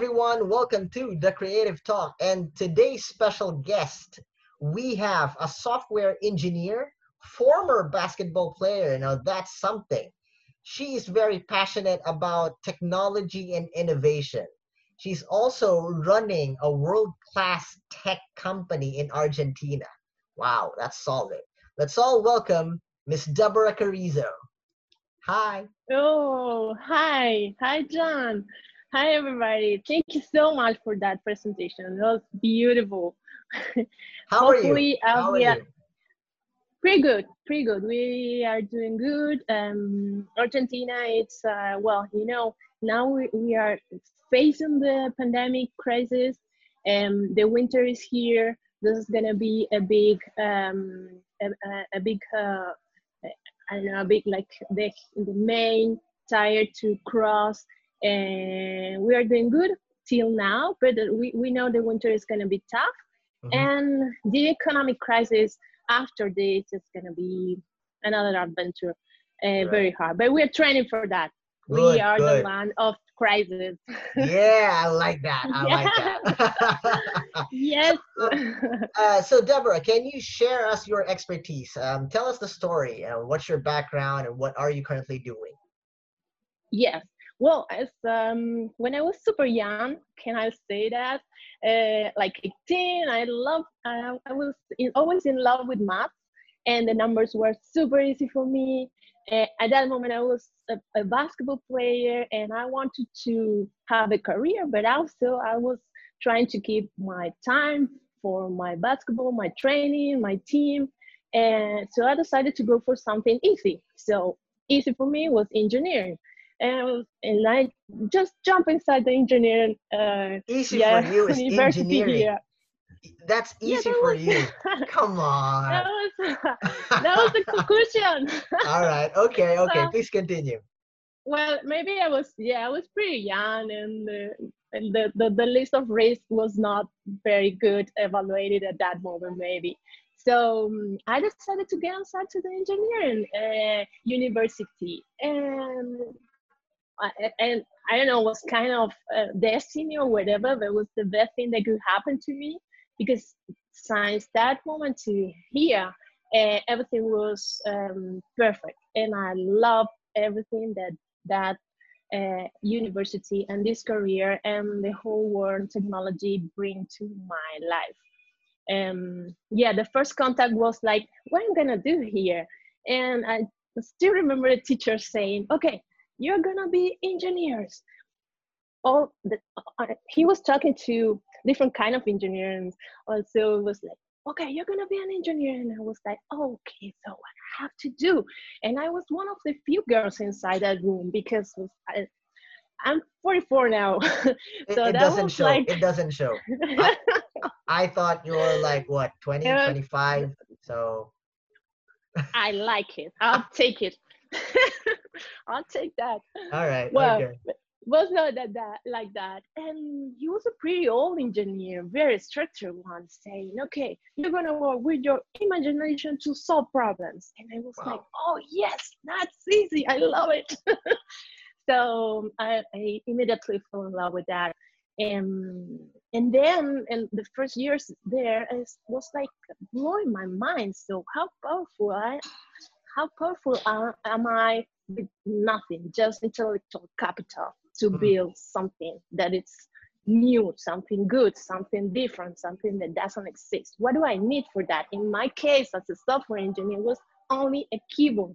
everyone, welcome to The Creative Talk, and today's special guest, we have a software engineer, former basketball player. Now that's something. She is very passionate about technology and innovation. She's also running a world-class tech company in Argentina. Wow, that's solid. Let's all welcome Miss Deborah Carrizo. Hi. Oh, hi. Hi, John. Hi, everybody. Thank you so much for that presentation. That was beautiful. How are you? How are you? Pretty good. Pretty good. We are doing good. Argentina, it's, well, you know, now we are facing the pandemic crisis, and the winter is here. This is going to be a big, I don't know, a big, like the main tire to cross. And we are doing good till now, but we know the winter is going to be tough. Mm-hmm. And the economic crisis after this is going to be another adventure, right. Very hard. But we're training for that. Good, we are good. The land of crisis. Yeah, I like that. I like that. Yes. So Deborah, can you share us your expertise? Tell us the story. What's your background and what are you currently doing? Yes. Well, as, when I was super young, can I say that? Like 18, I was always in love with math, and the numbers were super easy for me. At that moment, I was a basketball player, and I wanted to have a career, but also I was trying to keep my time for my basketball, my training, my team. And so I decided to go for something easy. So easy for me was engineering. And I just jump inside the engineering easy for you is engineering. Yeah. That's easy for you. Come on. That was the conclusion. All right. Okay. So, please continue. Well, maybe I was pretty young, and the list of risks was not very good evaluated at that moment, maybe. So I decided to get outside to the engineering university, and I don't know, it was kind of destiny or whatever, but it was the best thing that could happen to me, because since that moment to here, everything was perfect. And I loved everything that university and this career and the whole world technology bring to my life. The first contact was like, what am I gonna do here? And I still remember the teacher saying, okay, you're gonna be engineers. He was talking to different kind of engineers. Also, it was like, okay, you're gonna be an engineer. And I was like, okay, so what I have to do? And I was one of the few girls inside that room, because I'm 44 now. So it doesn't show. I thought you were like, what, 20, 25? So. I like it. I'll take it. I'll take that. All right. Well, okay. Was not that like that. And he was a pretty old engineer, very structured one, saying, okay, you're going to work with your imagination to solve problems. And I was like, oh, yes, that's easy. I love it. So I immediately fell in love with that. And then in the first years there, it was like blowing my mind. So how powerful am I with nothing, just intellectual capital to build something that is new, something good, something different, something that doesn't exist. What do I need for that? In my case, as a software engineer, it was only a keyboard.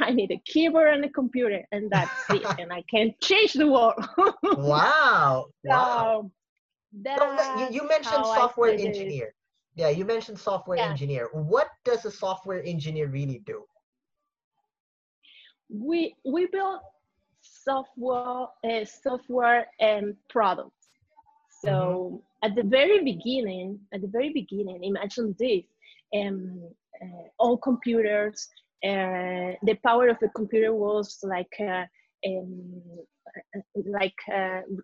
I need a keyboard and a computer, and that's it. And I can change the world. Wow. Wow. You mentioned software engineer. Yeah, you mentioned software engineer. What does a software engineer really do? We build software and products. So at the very beginning, imagine this: all computers. The power of the computer was like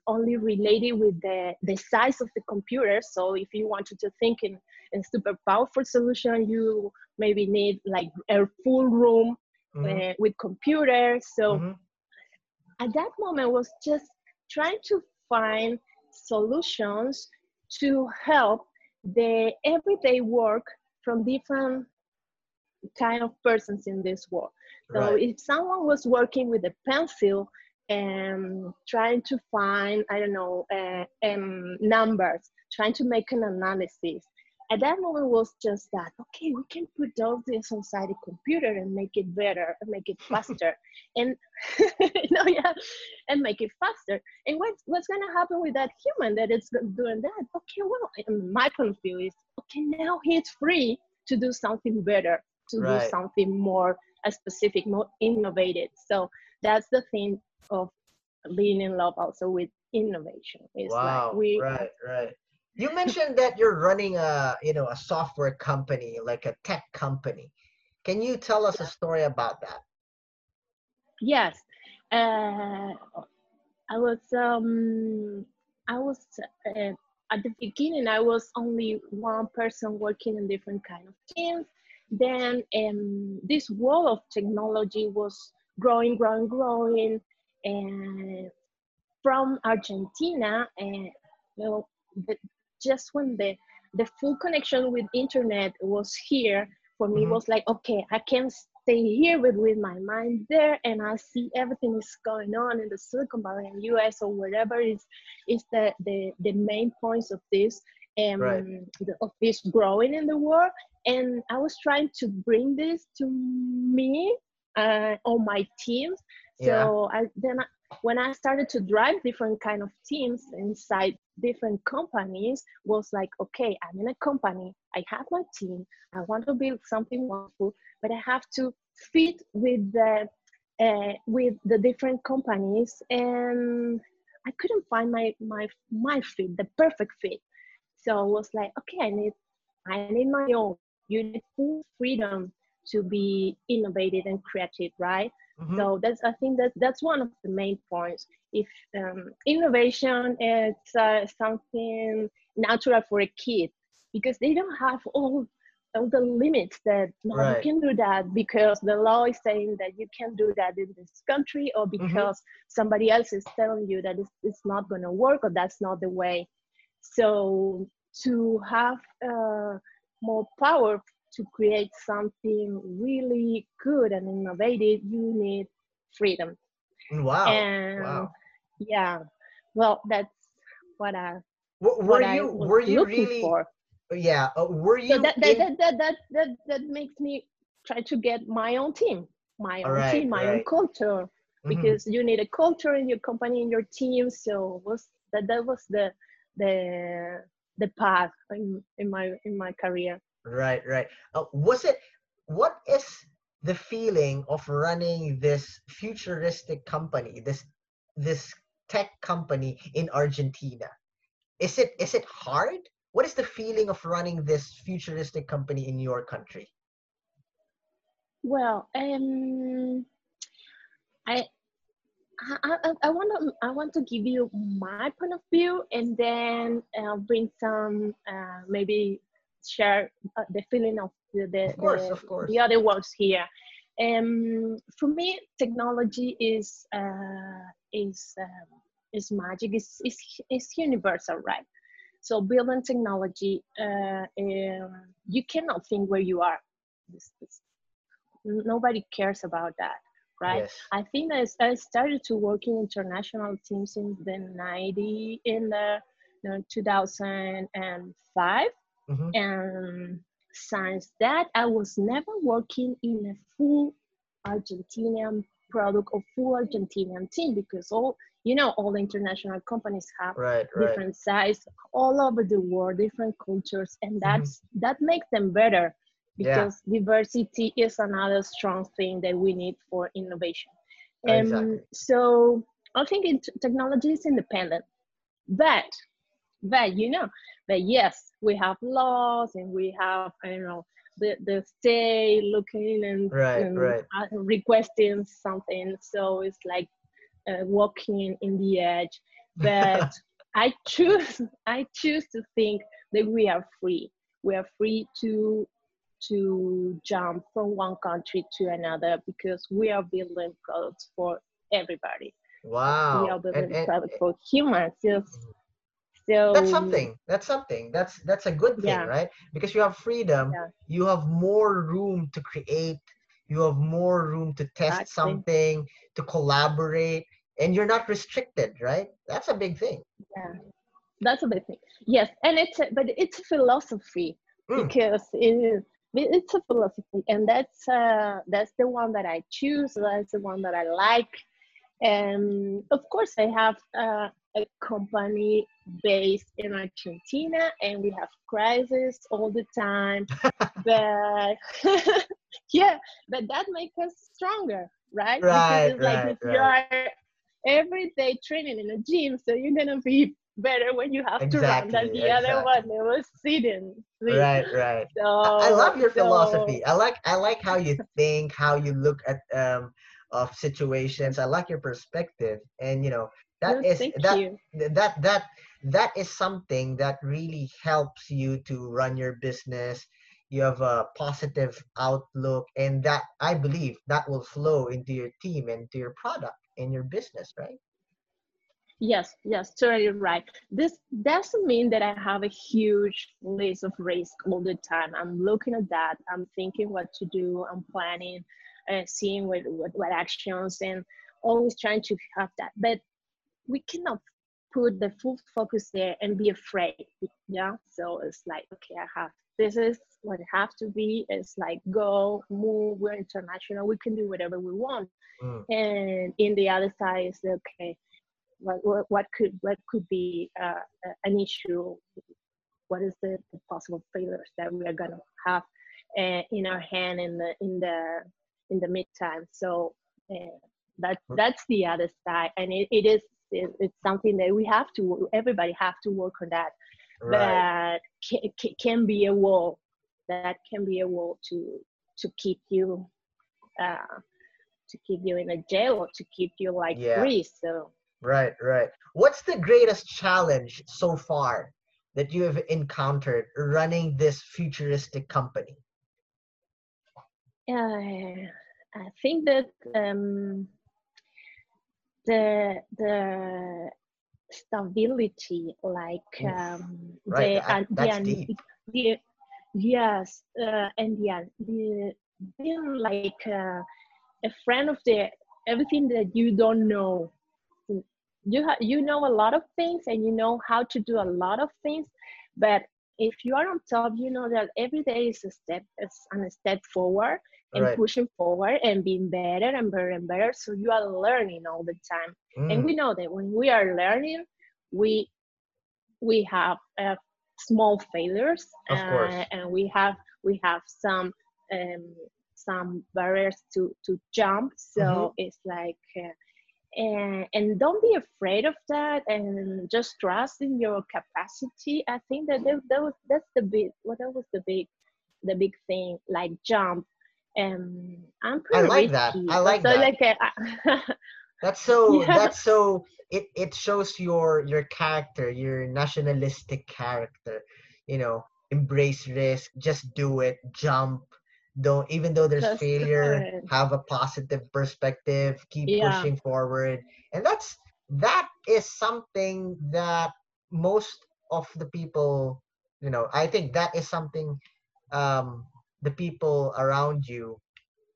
only related with the size of the computer. So if you wanted to think in a super powerful solution, you maybe need like a full room with computers. So at that moment, I was just trying to find solutions to help the everyday work from different kind of persons in this world. So right. If someone was working with a pencil and trying to find, I don't know, numbers, trying to make an analysis, at that moment was just that, okay, we can put all this inside a computer and make it better, and make it faster, and and make it faster. And what's gonna happen with that human that is doing that? Okay, well, my point of view is, okay, now he's free to do something better, to right. do something more specific, more innovative. So that's the thing of being in love also with innovation. It's wow, like we, right, right. You mentioned that you're running a, you know, a software company, like a tech company. Can you tell us a story about that? Yes, I was at the beginning. I was only one person working in different kind of teams. Then this world of technology was growing, and from Argentina, and well, just when the full connection with internet was here, for me, mm-hmm. was like, okay, I can stay here with my mind there, and I see everything is going on in the Silicon Valley and US or whatever is the main points of this, right. Of this growing in the world. And I was trying to bring this to me on my teams. So yeah. When I started to drive different kind of teams inside different companies, was like, okay, I'm in a company, I have my team, I want to build something wonderful, but I have to fit with the different companies, and I couldn't find my fit, the perfect fit. So I was like, okay, I need my own. You need full freedom to be innovative and creative, right? Mm-hmm. So I think that's one of the main points. If innovation is something natural for a kid, because they don't have all the limits that no, right. you can do that because the law is saying that you can do that in this country, or because mm-hmm. somebody else is telling you that it's not going to work, or that's not the way. So to have more power to create something really good and innovative, you need freedom. Wow. And wow. Yeah, well, that's what I were you really for. Yeah, were you? So that makes me try to get my own team, my own culture, mm-hmm. because you need a culture in your company, in your team. So that was the path in my career. Right, right. What is the feeling of running this futuristic company, this tech company in Argentina? Is it hard? What is the feeling of running this futuristic company in your country? Well, I want to give you my point of view, and then bring some maybe share the feeling of the other ones here. For me, technology is magic. It's universal, right? So building technology, you cannot think where you are. Nobody cares about that, right? Yes. I think I started to work in international teams in the 2005. Mm-hmm. And since that, I was never working in a full Argentinian product or full Argentinian team, because all the international companies have different size all over the world, different cultures, and that makes them better, because diversity is another strong thing that we need for innovation. Exactly. So I think technology is independent, but yes, we have laws, and we have, I don't know, the state looking and requesting something. So it's like walking in the edge. But I choose to think that we are free. We are free to jump from one country to another, because we are building products for everybody. Wow. We are building products for humans. Yes. So that's something. That's a good thing, right? Because you have freedom, you have more room to create, you have more room to test something, to collaborate, and you're not restricted, right? That's a big thing. Yeah, that's a big thing. Yes, and it's a philosophy because it's a philosophy, and that's the one that I choose. That's the one that I like, and of course I have a company based in Argentina, and we have crises all the time, but but that makes us stronger, right? Because it's like if you are every day training in a gym, so you're gonna be better when you have to run than the other one. It was sitting. Right. So, I love your philosophy. I like how you think, how you look at of situations. I like your perspective, and you know that is something that really helps you to run your business. You have a positive outlook, and that I believe that will flow into your team and to your product and your business, right? Yes, totally right. This doesn't mean that I have a huge list of risks all the time. I'm looking at that. I'm thinking what to do. I'm planning, seeing what actions, and always trying to have that. But we cannot put the full focus there and be afraid. Yeah. So it's like, okay, this is what it has to be. It's like, go, move, we're international. We can do whatever we want. And in the other side is okay, what could be an issue? What is the possible failures that we are gonna have in our hand in the meantime? So that's the other side, and it's something that we have to. Everybody have to work on that. Right. But can be a wall. That can be a wall to keep you in a jail, or to keep you free. So. Right. What's the greatest challenge so far that you have encountered running this futuristic company? I think that the stability, being like a friend of everything that you don't know. You know a lot of things, and you know how to do a lot of things, but if you are on top, you know that every day is a step forward, and pushing forward and being better and better and better. So you are learning all the time, and we know that when we are learning, we have small failures, and we have some barriers to jump. So it's like. And don't be afraid of that, and just trust in your capacity. I think that was the big thing, like jump. I'm pretty risky. It shows your character, your nationalistic character. You know, embrace risk, just do it, jump. Don't, even though there's failure, have a positive perspective, keep pushing forward. And that is something that most of the people, you know, I think that is something the people around you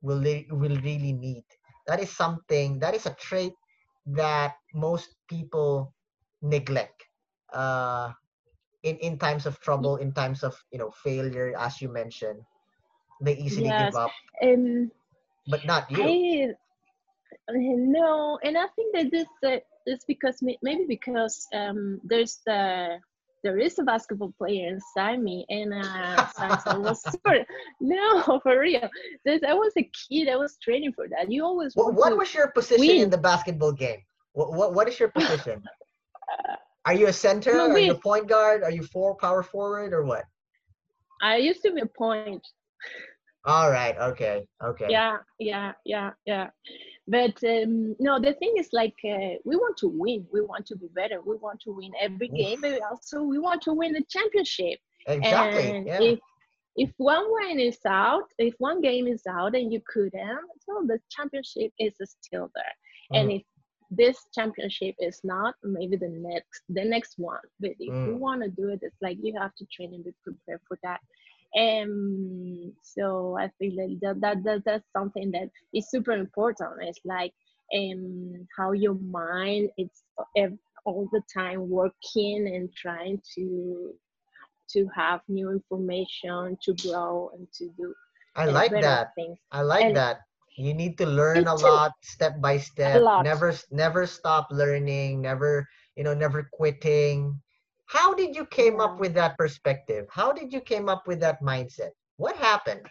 will really need. That is something, that is a trait that most people neglect in times of trouble, in times of, you know, failure, as you mentioned. They easily give up, but not you. No, and I think that this is because there is a basketball player inside me, and since I was for real. Since I was a kid, I was training for that. You always. Well, what was your position in the basketball game? What is your position? Are you a center? Are you a point guard? Are you power forward or what? I used to be a point. All right. Okay. Yeah. But no, the thing is we want to win. We want to be better. We want to win every game, but also we want to win the championship. Exactly. And if one win is out, if one game is out, and you couldn't, so the championship is still there. And if this championship is not, maybe the next one. But if you want to do it, it's like you have to train and be prepared for that. And so I think that's something that is super important. It's like how your mind is all the time working and trying to have new information, to grow and to do. I like that. Things. I like and that. You need to learn a lot, step by step. Never stop learning. Never quitting. How did you came up with that perspective? How did you came up with that mindset? What happened?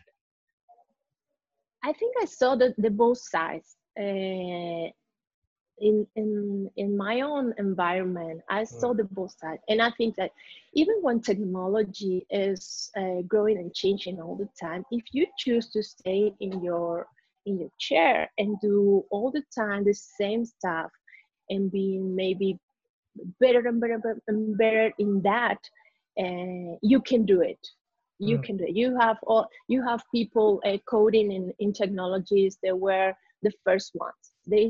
I think I saw the both sides. In my own environment, I saw the both sides. And I think that even when technology is growing and changing all the time, if you choose to stay in your chair and do all the time the same stuff and being maybe better and better and better in that, you can do it. You can do it. You have people coding in technologies that were the first ones. They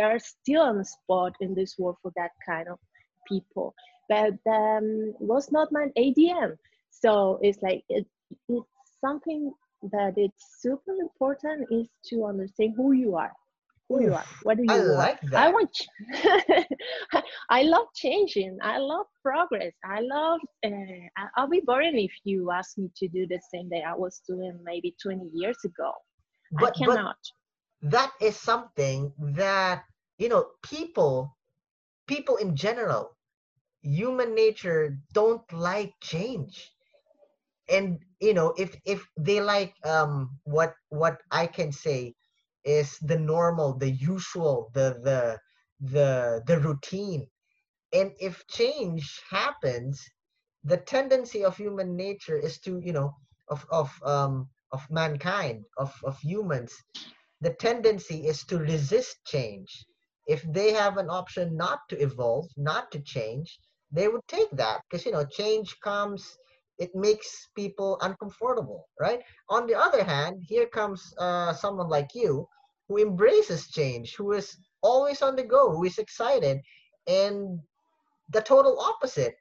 are still on the spot in this world for that kind of people. But was not my ADM. So it's like it's something that it's super important is to understand who you are. Who you are? What do you want? Like that. I want. I love changing. I love progress. I love. I'll be boring if you ask me to do the same that I was doing maybe 20 years ago. But, I cannot. But that is something that people in general, human nature don't like change, and if they like what I can say is the normal, the usual, the routine. And if change happens, the tendency of human nature is to, of mankind, of humans, the tendency is to resist change. If they have an option not to evolve, not to change, they would take that because, change comes, it makes people uncomfortable, right? On the other hand, here comes someone like you who embraces change, who is always on the go, who is excited, and the total opposite.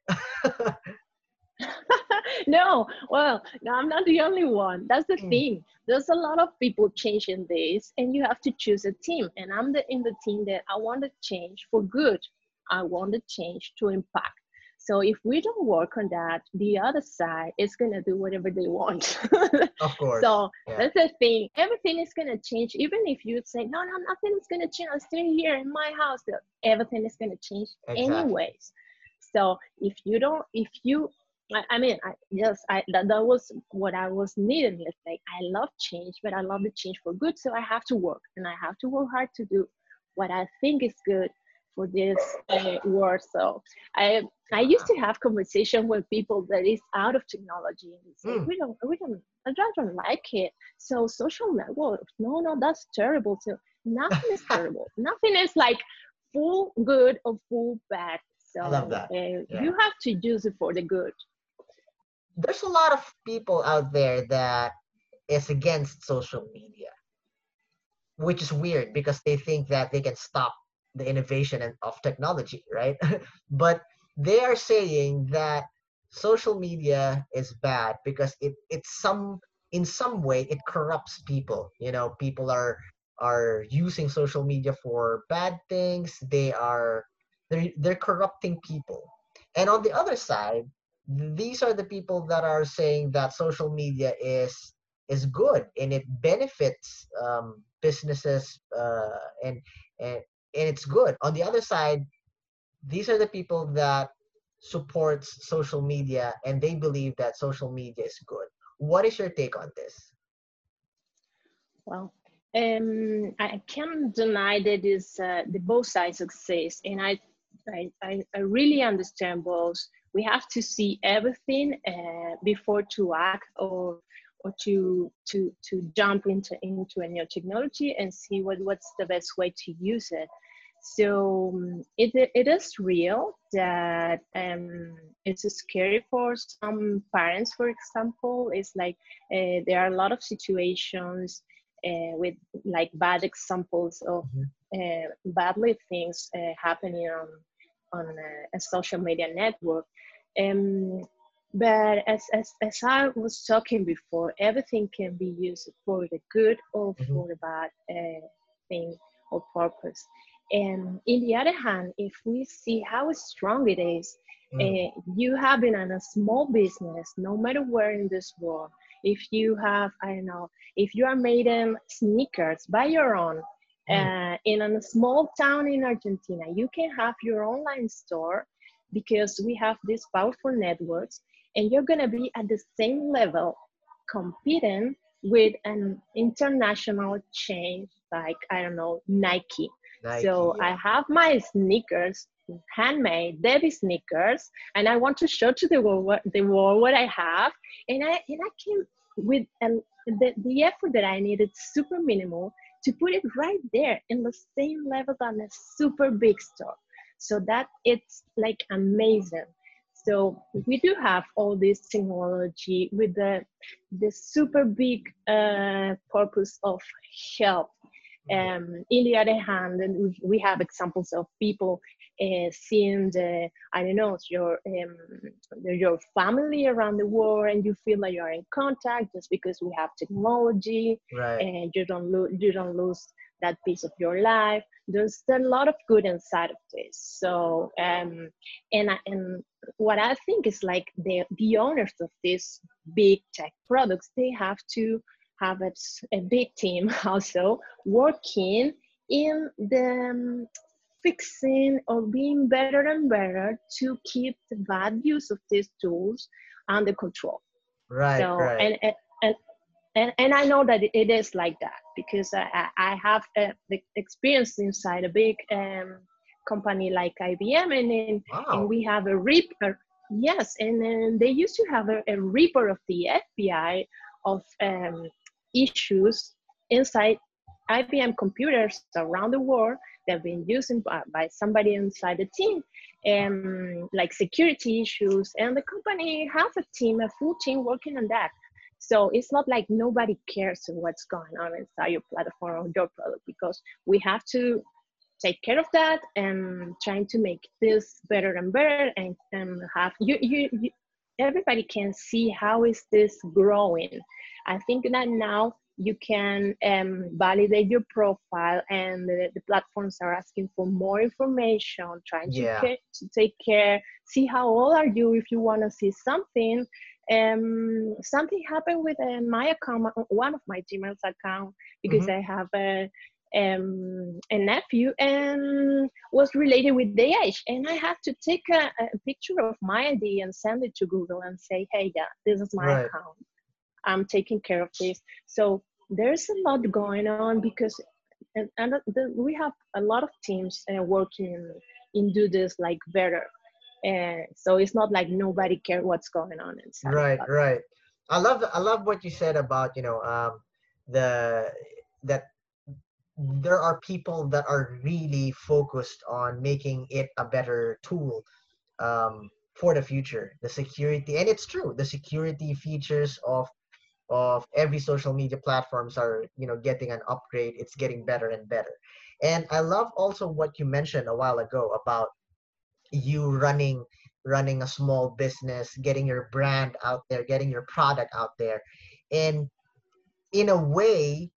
No, I'm not the only one. That's the thing. There's a lot of people changing this, and you have to choose a team. And I'm in the team that I want to change for good. I want to change to impact. So if we don't work on that, the other side is going to do whatever they want. Of course. So that's the thing. Everything is going to change. Even if you say, no, nothing is going to change. I'm staying here in my house. Everything is going to change anyways. So if you don't, that was what I was needing. It's like, I love change, but I love the change for good. So I have to work, and I have to work hard to do what I think is good for this world. So I used to have conversation with people that is out of technology, and they say, I don't like it. So social network, no, that's terrible. So nothing is terrible. Nothing is like full good or full bad. So I love that. You have to use it for the good. There's a lot of people out there that is against social media, which is weird because they think that they can stop the innovation of technology, right? But they are saying that social media is bad because in some way it corrupts people. People are using social media for bad things. They're corrupting people. And on the other side, these are the people that are saying that social media is good and it benefits businesses and it's good. On the other side, these are the people that supports social media and they believe that social media is good. What is your take on this? Well, I can't deny that the both sides exist, and I really understand both. We have to see everything before to act or to jump into a new technology and see what's the best way to use it. So it is real that it's scary for some parents, for example. It's like there are a lot of situations with like bad examples of badly things happening on a social media network. But as I was talking before, everything can be used for the good or for the bad thing or purpose. And in the other hand, if we see how strong it is, you have been in a small business, no matter where in this world, if you have, I don't know, if you are making sneakers by your own, in a small town in Argentina, you can have your online store because we have these powerful networks, and you're gonna be at the same level competing with an international chain like, I don't know, Nike. So I have my sneakers, handmade Debbie sneakers, and I want to show to the world what I have, and I came with the effort that I needed, super minimal, to put it right there in the same level than a super big store. So that it's like amazing. So we do have all this technology with the super big purpose of help. In the other hand, and we have examples of people seeing the, I don't know, your family around the world, and you feel like you are in contact just because we have technology, and you don't lose that piece of your life. There's a lot of good inside of this. So and what I think is like the owners of these big tech products, they have to have a big team also working in the fixing or being better and better to keep the bad use of these tools under control. And I know that it is like that because I have the experience inside a big company like IBM, and we have a reaper. Yes, and then they used to have a reaper of the FBI of issues inside IBM computers around the world that have been used by somebody inside the team, like security issues, and the company has a full team working on that. So it's not like nobody cares what's going on inside your platform or your product, because we have to take care of that and trying to make this better and better, and have you everybody can see how is this growing. I think that now you can validate your profile, and the platforms are asking for more information, trying to take care, see how old are you if you want to see something. Something happened with my account, one of my Gmail's account, because I have a nephew and was related with the age, and I have to take a picture of my ID and send it to Google and say, hey, yeah, this is my account. I'm taking care of this. So there's a lot going on because we have a lot of teams working in do this like better. So it's not like nobody cares what's going on inside. Right. I love what you said about, that there are people that are really focused on making it a better tool for the future, the security. And it's true, the security features of every social media platforms are, getting an upgrade. It's getting better and better. And I love also what you mentioned a while ago about you running a small business, getting your brand out there, getting your product out there. And in a way,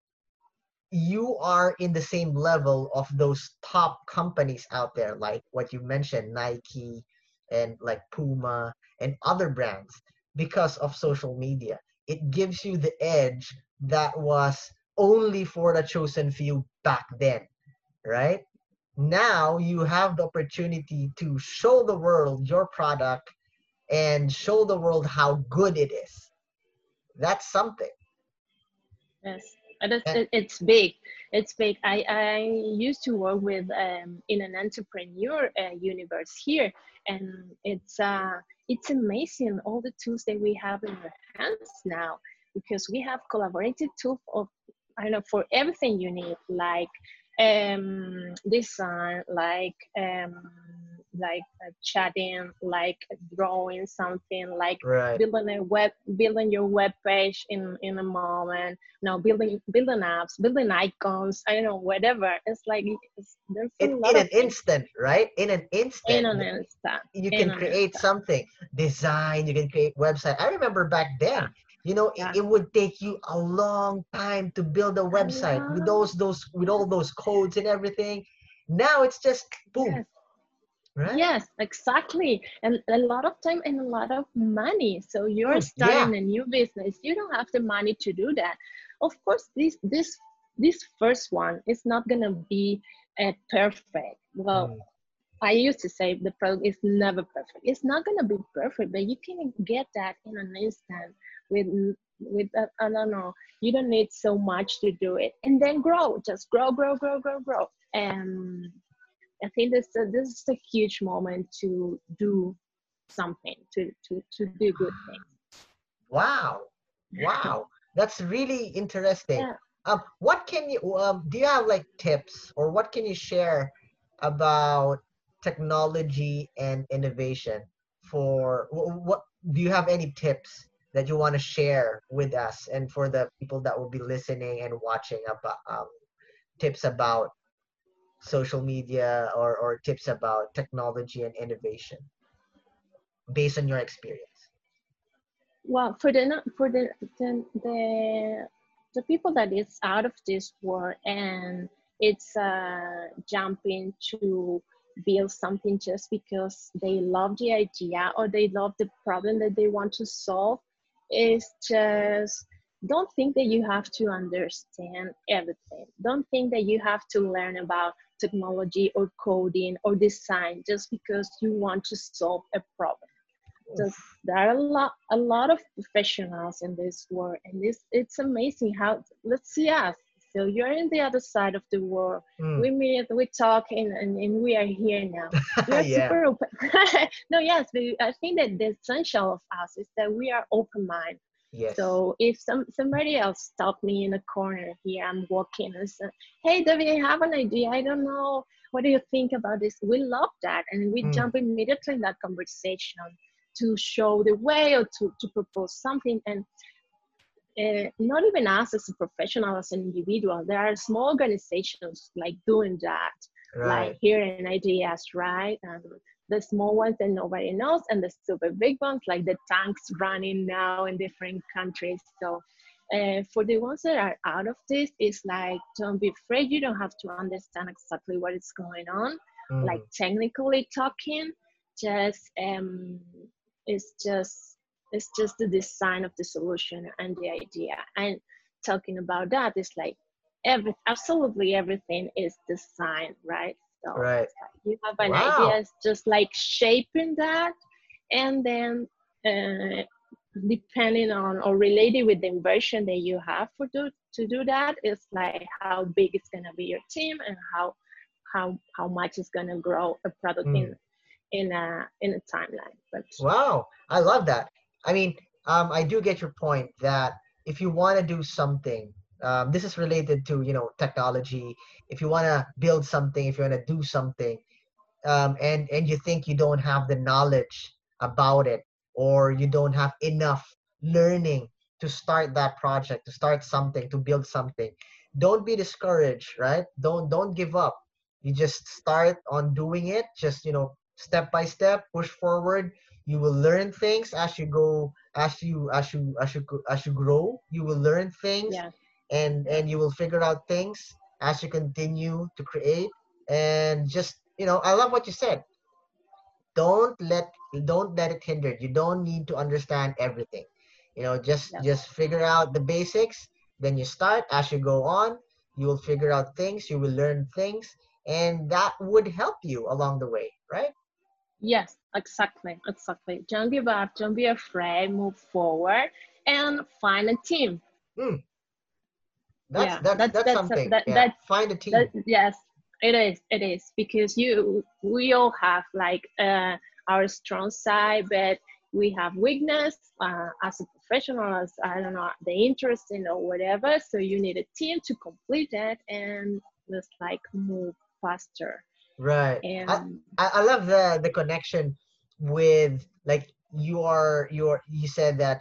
you are in the same level of those top companies out there, like what you mentioned, Nike and like Puma and other brands, because of social media. It gives you the edge that was only for the chosen few back then, right? Now you have the opportunity to show the world your product and show the world how good it is. That's something. Yes, it's big. I used to work with in an entrepreneur universe here, and it's amazing all the tools that we have in our hands now, because we have collaborative tools of, I don't know, for everything you need, like design, like like chatting, like drawing something, like building your web page in a moment, no, building apps, building icons, I don't know, whatever. It's like there's in an instant you can create something, design, you can create website. I remember back then, you know, it would take you a long time to build a website with all those codes and everything. Now it's just boom. Yes. Right? Yes, exactly. And a lot of time and a lot of money. So you're starting a new business. You don't have the money to do that. Of course, this first one is not going to be perfect. Well, I used to say the product is never perfect. It's not going to be perfect, but you can get that in an instant with I don't know, you don't need so much to do it. And then grow, just grow. And I think this is a huge moment to do something, to do good things. Wow, that's really interesting. Yeah. What can you do? You have like tips, or what can you share about technology and innovation? For what do you have any tips that you want to share with us and for the people that will be listening and watching about tips about social media or tips about technology and innovation based on your experience? Well, for the people that is out of this world and it's jumping to build something just because they love the idea or they love the problem that they want to solve, is just don't think that you have to understand everything. Don't think that you have to learn about technology or coding or design just because you want to solve a problem. Just, there are a lot of professionals in this world, and it's amazing how, let's see us. So you're in the other side of the world. We meet, we talk, and we are here now. We're super open. No, yes, but I think that the essential of us is that we are open-minded. Yes. So if somebody else stopped me in a corner here, I'm walking and said, "Hey, Debbie, I have an idea. I don't know. What do you think about this?" We love that. And we jump immediately in that conversation to show the way or to propose something. And not even us as a professional, as an individual, there are small organizations like doing that, like hearing ideas, right? The small ones that nobody knows, and the super big ones, like the tanks running now in different countries. So for the ones that are out of this, it's like, don't be afraid. You don't have to understand exactly what is going on, like technically talking. Just it's just the design of the solution and the idea. And talking about that, it's like absolutely everything is design, right? So you have an idea, it's just like shaping that, and then depending on or related with the inversion that you have to do that, it's like how big it's gonna be your team and how much it's gonna grow a product in a timeline. But wow, I love that. I mean, I do get your point that if you want to do something, this is related to, you know, technology. If you want to build something, if you want to do something, and you think you don't have the knowledge about it, or you don't have enough learning to start that project, to start something, to build something, don't be discouraged, right? Don't give up. You just start on doing it. Just, you know, step by step, push forward. You will learn things as you go, as you grow. You will learn things. Yeah. And you will figure out things as you continue to create. And just, you know, I love what you said. Don't let it hinder. You don't need to understand everything. You know, just figure out the basics. Then you start. As you go on, you will figure out things. You will learn things. And that would help you along the way, right? Yes, exactly. Don't give up. Don't be afraid. Move forward and find a team. Find a team. Yes, it is because we all have like our strong side, but we have weakness as a professional, as I don't know, the interest in or whatever. So you need a team to complete that and just like move faster. Right. And I love the connection with, like, you said that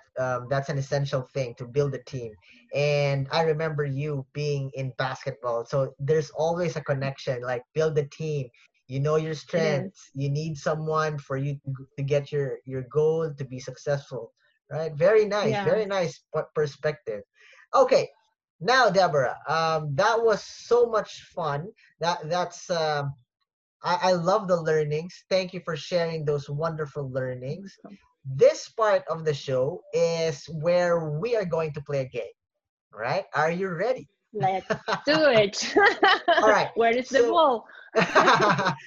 that's an essential thing to build a team. And I remember you being in basketball. So there's always a connection, like build a team, you know your strengths, you need someone for you to get your goal, to be successful, right? Very nice, very nice perspective. Okay, now Deborah, that was so much fun. I love the learnings. Thank you for sharing those wonderful learnings. This part of the show is where we are going to play a game, right? Are you ready? Let's do it. All right. Where is the ball?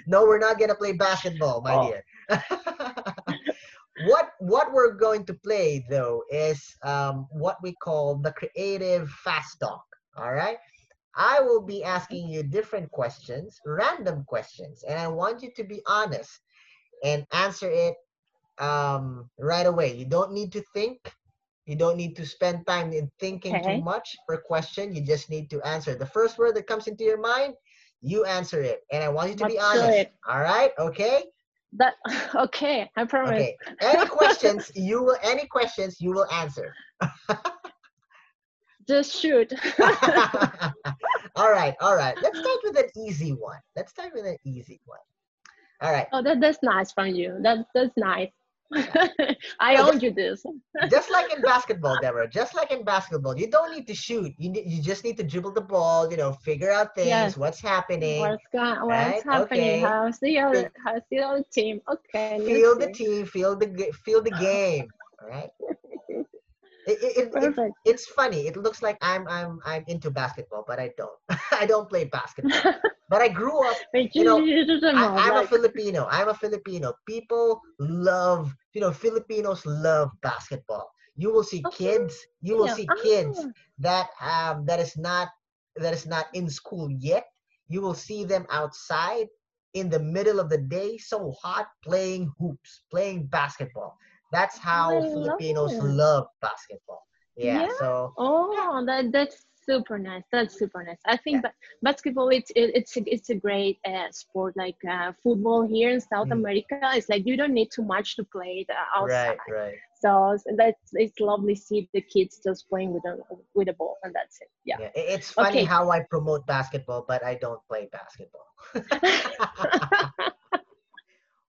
No, we're not going to play basketball, my dear. What we're going to play, though, is what we call the creative fast talk, all right? I will be asking you different questions, random questions, and I want you to be honest and answer it right away. You don't need to think. You don't need to spend time in thinking too much per question. You just need to answer. The first word that comes into your mind, you answer it. And I want you to be honest. All right? Okay? Okay. I promise. Okay. Any questions, you will answer. Just shoot. All right. Let's start with an easy one. All right. Oh, that's nice from you. That's nice. I owe you this. Just like in basketball, Deborah. You don't need to shoot. You just need to dribble the ball. You know, figure out things. Yes. What's happening? What's happening? Okay. How's the other team? Okay. Feel the team. Feel the game. All right. It's funny. It looks like I'm into basketball, but I don't. I don't play basketball. But I grew up. I'm a Filipino. People love. Filipinos love basketball. You will see kids. Kids that is not in school yet. You will see them outside in the middle of the day, so hot, playing hoops, playing basketball. That's how Filipinos love basketball. Yeah. So. Oh, that's super nice. I think basketball it's a great sport. Like football here in South America, it's like you don't need too much to play it outside. Right. So it's lovely to see the kids just playing with a ball, and that's it. Yeah. It's funny how I promote basketball, but I don't play basketball.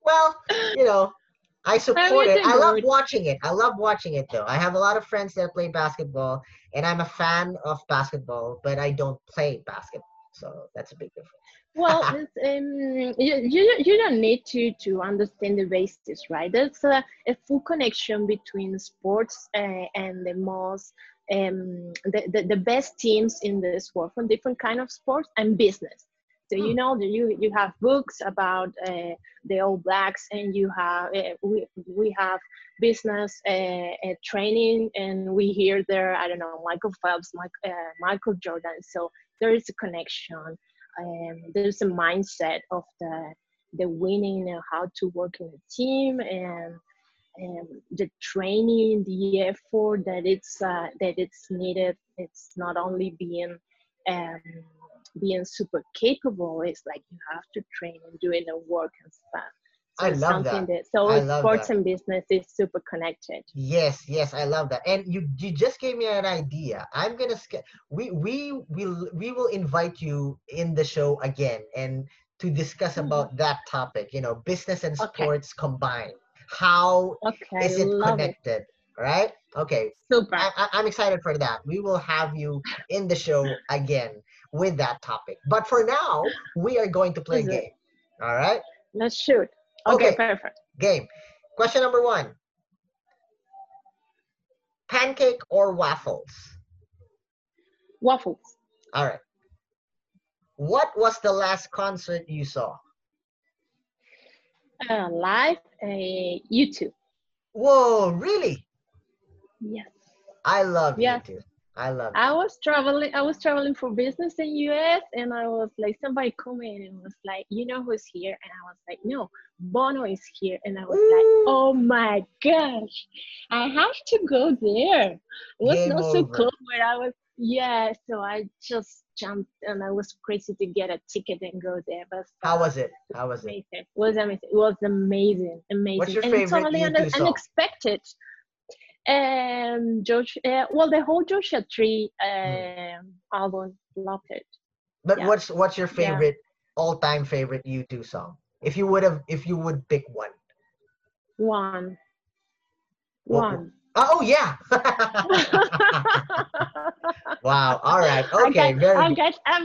Well, I support it. I love watching it. Though. I have a lot of friends that play basketball, and I'm a fan of basketball, but I don't play basketball. So that's a big difference. Well, you don't need to understand the basis, right? There's a full connection between sports and the most the best teams in this world from different kind of sports and business. So you have books about the All Blacks, and you have we have business training, and we hear there Michael Phelps, Michael Jordan. So there is a connection. There's a mindset of the winning and how to work in a team, and the training, the effort that it's needed. It's not only being super capable, is like you have to train and doing the work and stuff. So I love that. Sports and business is super connected. Yes, I love that. And you just gave me an idea. I'm gonna we will invite you in the show again and to discuss about that topic. Business and sports combined. How is it connected? Right? Okay. Super. I'm excited for that. We will have you in the show again with that topic. But for now, we are going to play a game. All right? Let's shoot. Okay, perfect. Game. Question number 1. Pancake or waffles? Waffles. All right. What was the last concert you saw? Live, U2. Whoa, really? Yes. I love U2. I love it. I was traveling for business in US, and I was like, somebody coming and was like, you know who's here? And I was like, no, Bono is here. And I was like, oh my gosh, I have to go there. It was not so close where I was. Yeah, so I just jumped and I was crazy to get a ticket and go there. But how was it? How was it? It was amazing. It was amazing, amazing. What's your favorite and totally unexpected. Well, the whole Joshua Tree album, loved it. But yeah. what's your favorite all-time favorite U2 song? If you would have, if you would pick one. One. Oh yeah. Wow. All right. Okay. I've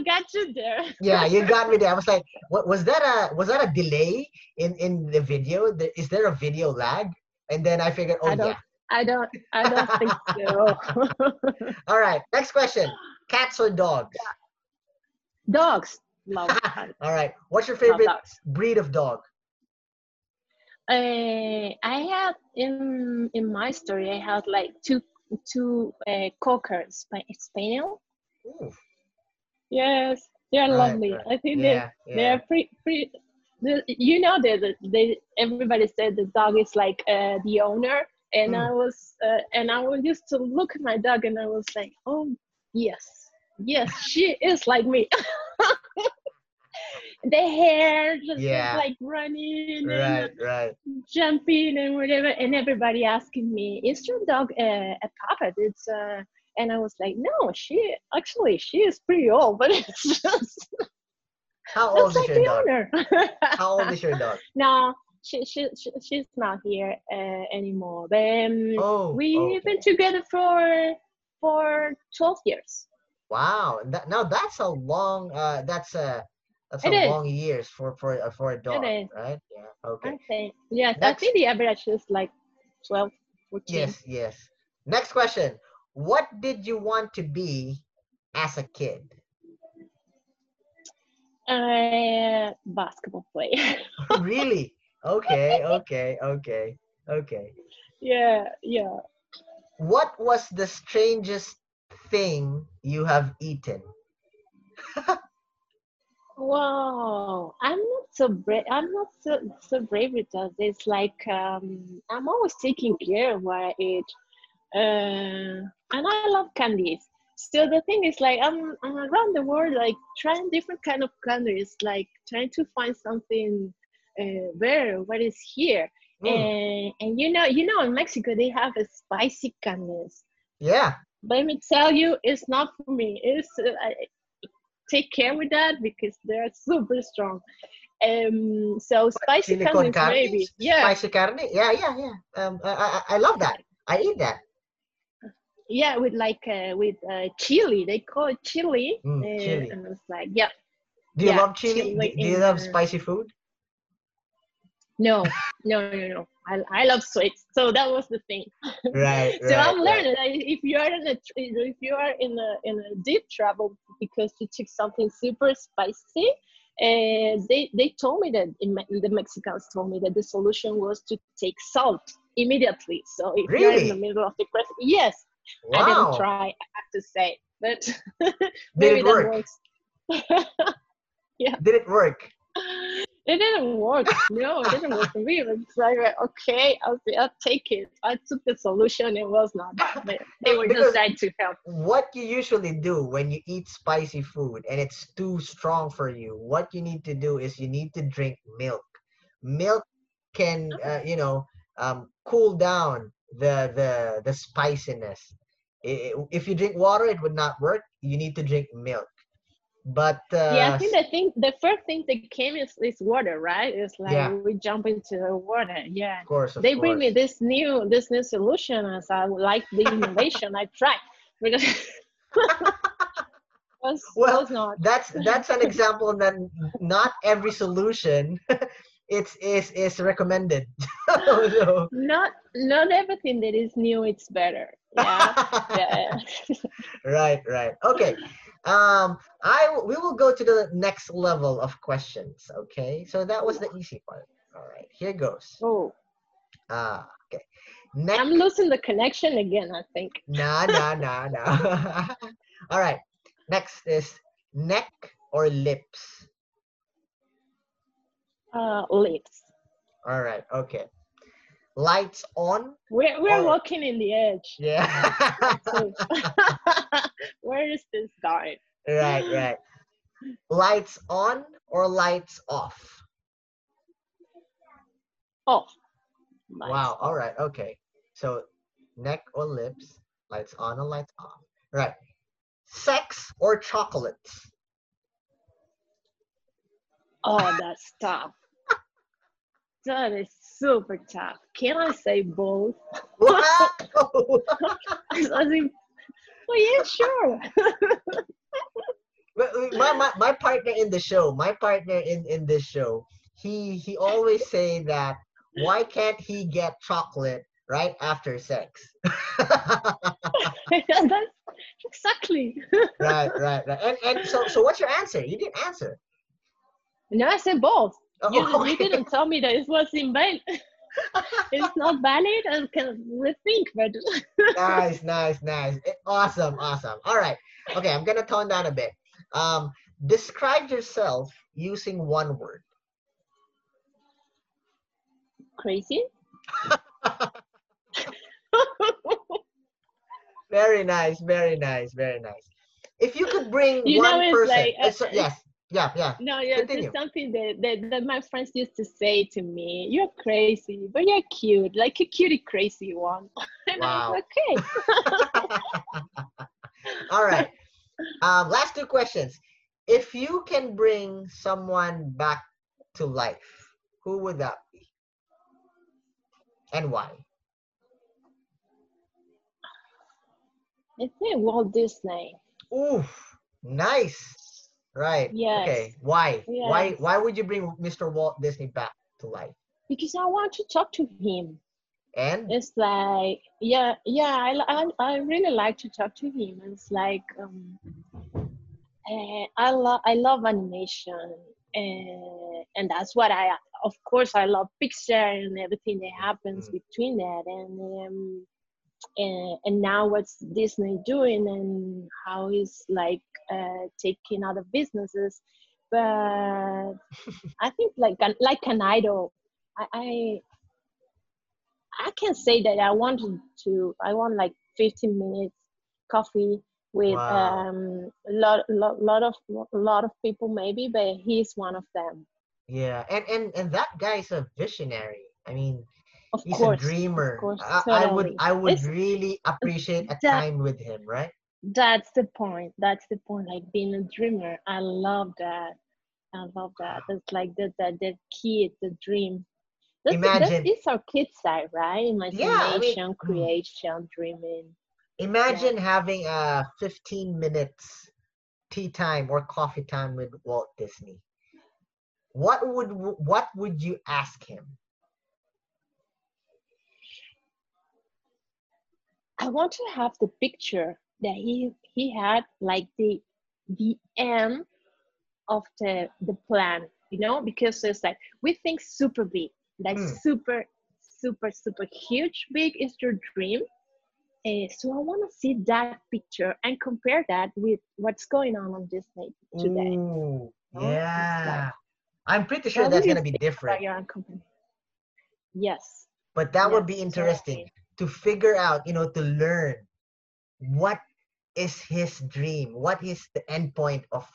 got you there. Yeah, you got me there. I was like, what was that a delay in the video? Is there a video lag? And then I figured, oh yeah. I don't think so. All right. Next question. Cats or dogs? Yeah. Dogs. Love cats. All right. What's your favorite breed of dog? I had in my story, I had like two cocker spaniel. Ooh. Yes, they are lovely. Right. I think they are pretty. You know, they everybody said the dog is like the owner, and I used to look at my dog and I was like, oh yes, she is like me. The hair just like running and jumping and whatever, and everybody asking me, is your dog a puppet? It's and I was like, no, she is pretty old, but it's just how old is like your dog? How old is your dog? No, she's not here anymore. We've been together for 12 years. Wow, now that's a long long years for a dog, right? Yeah. Okay. I think the average is like 12, 14. Yes. Next question. What did you want to be as a kid? Basketball player. Really? Okay. Yeah. What was the strangest thing you have eaten? Wow, I'm not so brave with that. It's like I'm always taking care of what I eat, and I love candies. So the thing is, like I'm around the world, like trying different kind of candies, like trying to find something what is here. And you know, in Mexico they have a spicy candies. Yeah. Let me tell you, it's not for me. It's take care with that because they're super strong. So spicy carne, maybe. Yeah. Spicy carne. Yeah. I love that. I eat that. Yeah, with chili. They call it chili. Chili. And it's like, yeah. Do you love chili? Do you love spicy food? No. I love sweets, so that was the thing. Right. So I'm learning. If you are in a deep trouble because you took something super spicy, they told me that the Mexicans told me that the solution was to take salt immediately. So if you're in the middle of the crisis, yes. Wow. I didn't try, I have to say, but maybe that works. Yeah. Did it work? It didn't work. No, it didn't work for me. It's like, okay, I'll take it. I took the solution. It was not bad. They were just trying to help. What you usually do when you eat spicy food and it's too strong for you, what you need to do is you need to drink milk. Milk can, cool down the spiciness. If you drink water, it would not work. You need to drink milk. But I think the first thing that came is water, right? It's like we jump into the water. Yeah, of course. They bring me this new solution, as I like the innovation. I tried. That's an example that not every solution is recommended. So, not everything that is new it's better. Yeah. Right. Okay. We will go to the next level of questions. Okay, so that was the easy part. All right, here goes. Oh. Okay. Next. I'm losing the connection again, I think. Nah. All right. Next is neck or lips? Lips. All right. Okay. lights on. We're walking in the edge. Yeah. Where is this guy? Right, right. Lights on or lights off? Off. Lights. Wow. All right. Okay. So neck or lips, lights on or lights off. Right. Sex or chocolates? Oh, that's tough. That is super tough. Can I say both? Wow. I think, well, yeah, sure. My partner in the show, he always say that, why can't he get chocolate right after sex? That's exactly. Right. And so what's your answer? You didn't answer. No, I said both. Oh, you didn't tell me that it was invalid. It's not valid. I can rethink, but nice. Awesome. All right. Okay, I'm gonna tone down a bit. Describe yourself using one word. Crazy. Very nice. If you could bring one person, like, yes. Yeah. No, yeah, it's something that my friends used to say to me. You're crazy, but you're cute, like a cutie crazy one. And wow. I was okay. All right. Last two questions. If you can bring someone back to life, who would that be? And why? I think Walt Disney. Oof, nice. Right. Yes. Okay. Why? Yes. Why would you bring Mr. Walt Disney back to life? Because I want to talk to him. And? It's like, I really like to talk to him. It's like, I love animation. And that's what I love picture and everything that happens between that. And now what's Disney doing and how he's like taking other businesses, but I think like an idol. I can say that I want like 15 minutes coffee with lot of people maybe, but he's one of them. Yeah, and that guy's a visionary. I mean. He's a dreamer. Of course, totally. I would really appreciate time with him, right? That's the point. Like being a dreamer. I love that. It's like the kid, the dream. Imagine. It's our kid side, right? Imagination, creation, dreaming. Imagine having a 15 minutes tea time or coffee time with Walt Disney. What would you ask him? I want to have the picture that he had, like the end of the plan, you know, because it's like we think super big, like super huge. Big is your dream, so I want to see that picture and compare that with what's going on Disney today. Ooh, you know? Yeah, like, I'm pretty sure that's going to be different. Your own company. Yes, but that would be interesting. Exactly. To figure out, to learn what is his dream, what is the end point of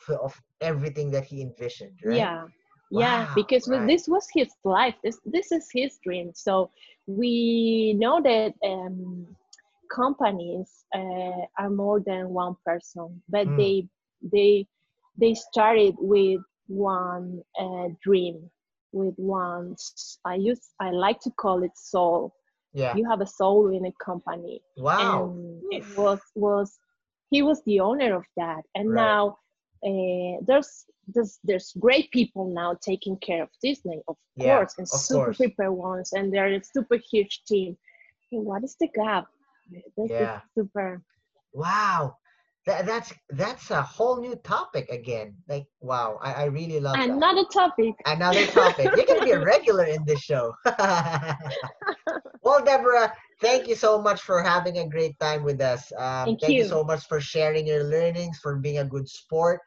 everything that he envisioned, right? Yeah, wow, yeah, because this was his life, this is his dream. So we know that companies are more than one person, but they started with one dream, with one, I like to call it soul. Yeah, you have a soul in a company. Wow. And it was he was the owner of that, and now there's great people now taking care of Disney, of course, and super super ones, and they're a super huge team. And what is the gap? This is super. Wow, that's a whole new topic again. Like wow, I really love another topic. Another topic. You're gonna be a regular in this show. Well, Deborah, thank you so much for having a great time with us. Thank you so much for sharing your learnings, for being a good sport.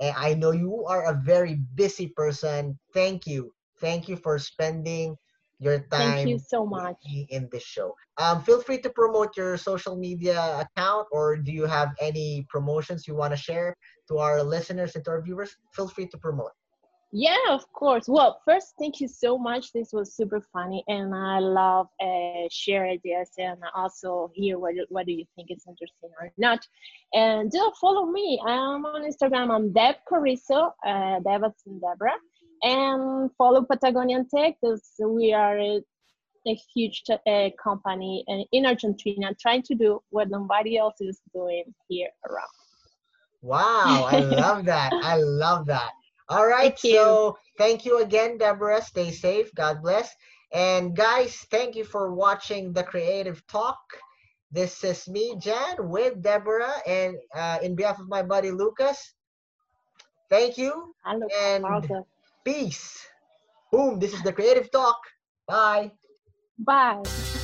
And I know you are a very busy person. Thank you. Thank you for spending your time. Thank you so much. In this show. Feel free to promote your social media account, or do you have any promotions you want to share to our listeners and to our viewers? Feel free to promote. Yeah, of course. Well, first, thank you so much. This was super funny, and I love share ideas, and also hear what do you think is interesting or not. And do follow me. I'm on Instagram. I'm Deb Carrizo, Deb and Deborah, and follow Patagonian Tech, because we are a huge company in Argentina, trying to do what nobody else is doing here around. Wow, I love that. I love that. All right, so thank you again, Deborah. Stay safe. God bless. And guys, thank you for watching The Creative Talk. This is me, Jan, with Deborah, and in behalf of my buddy Lucas, thank you. And peace. Boom, this is The Creative Talk. Bye. Bye.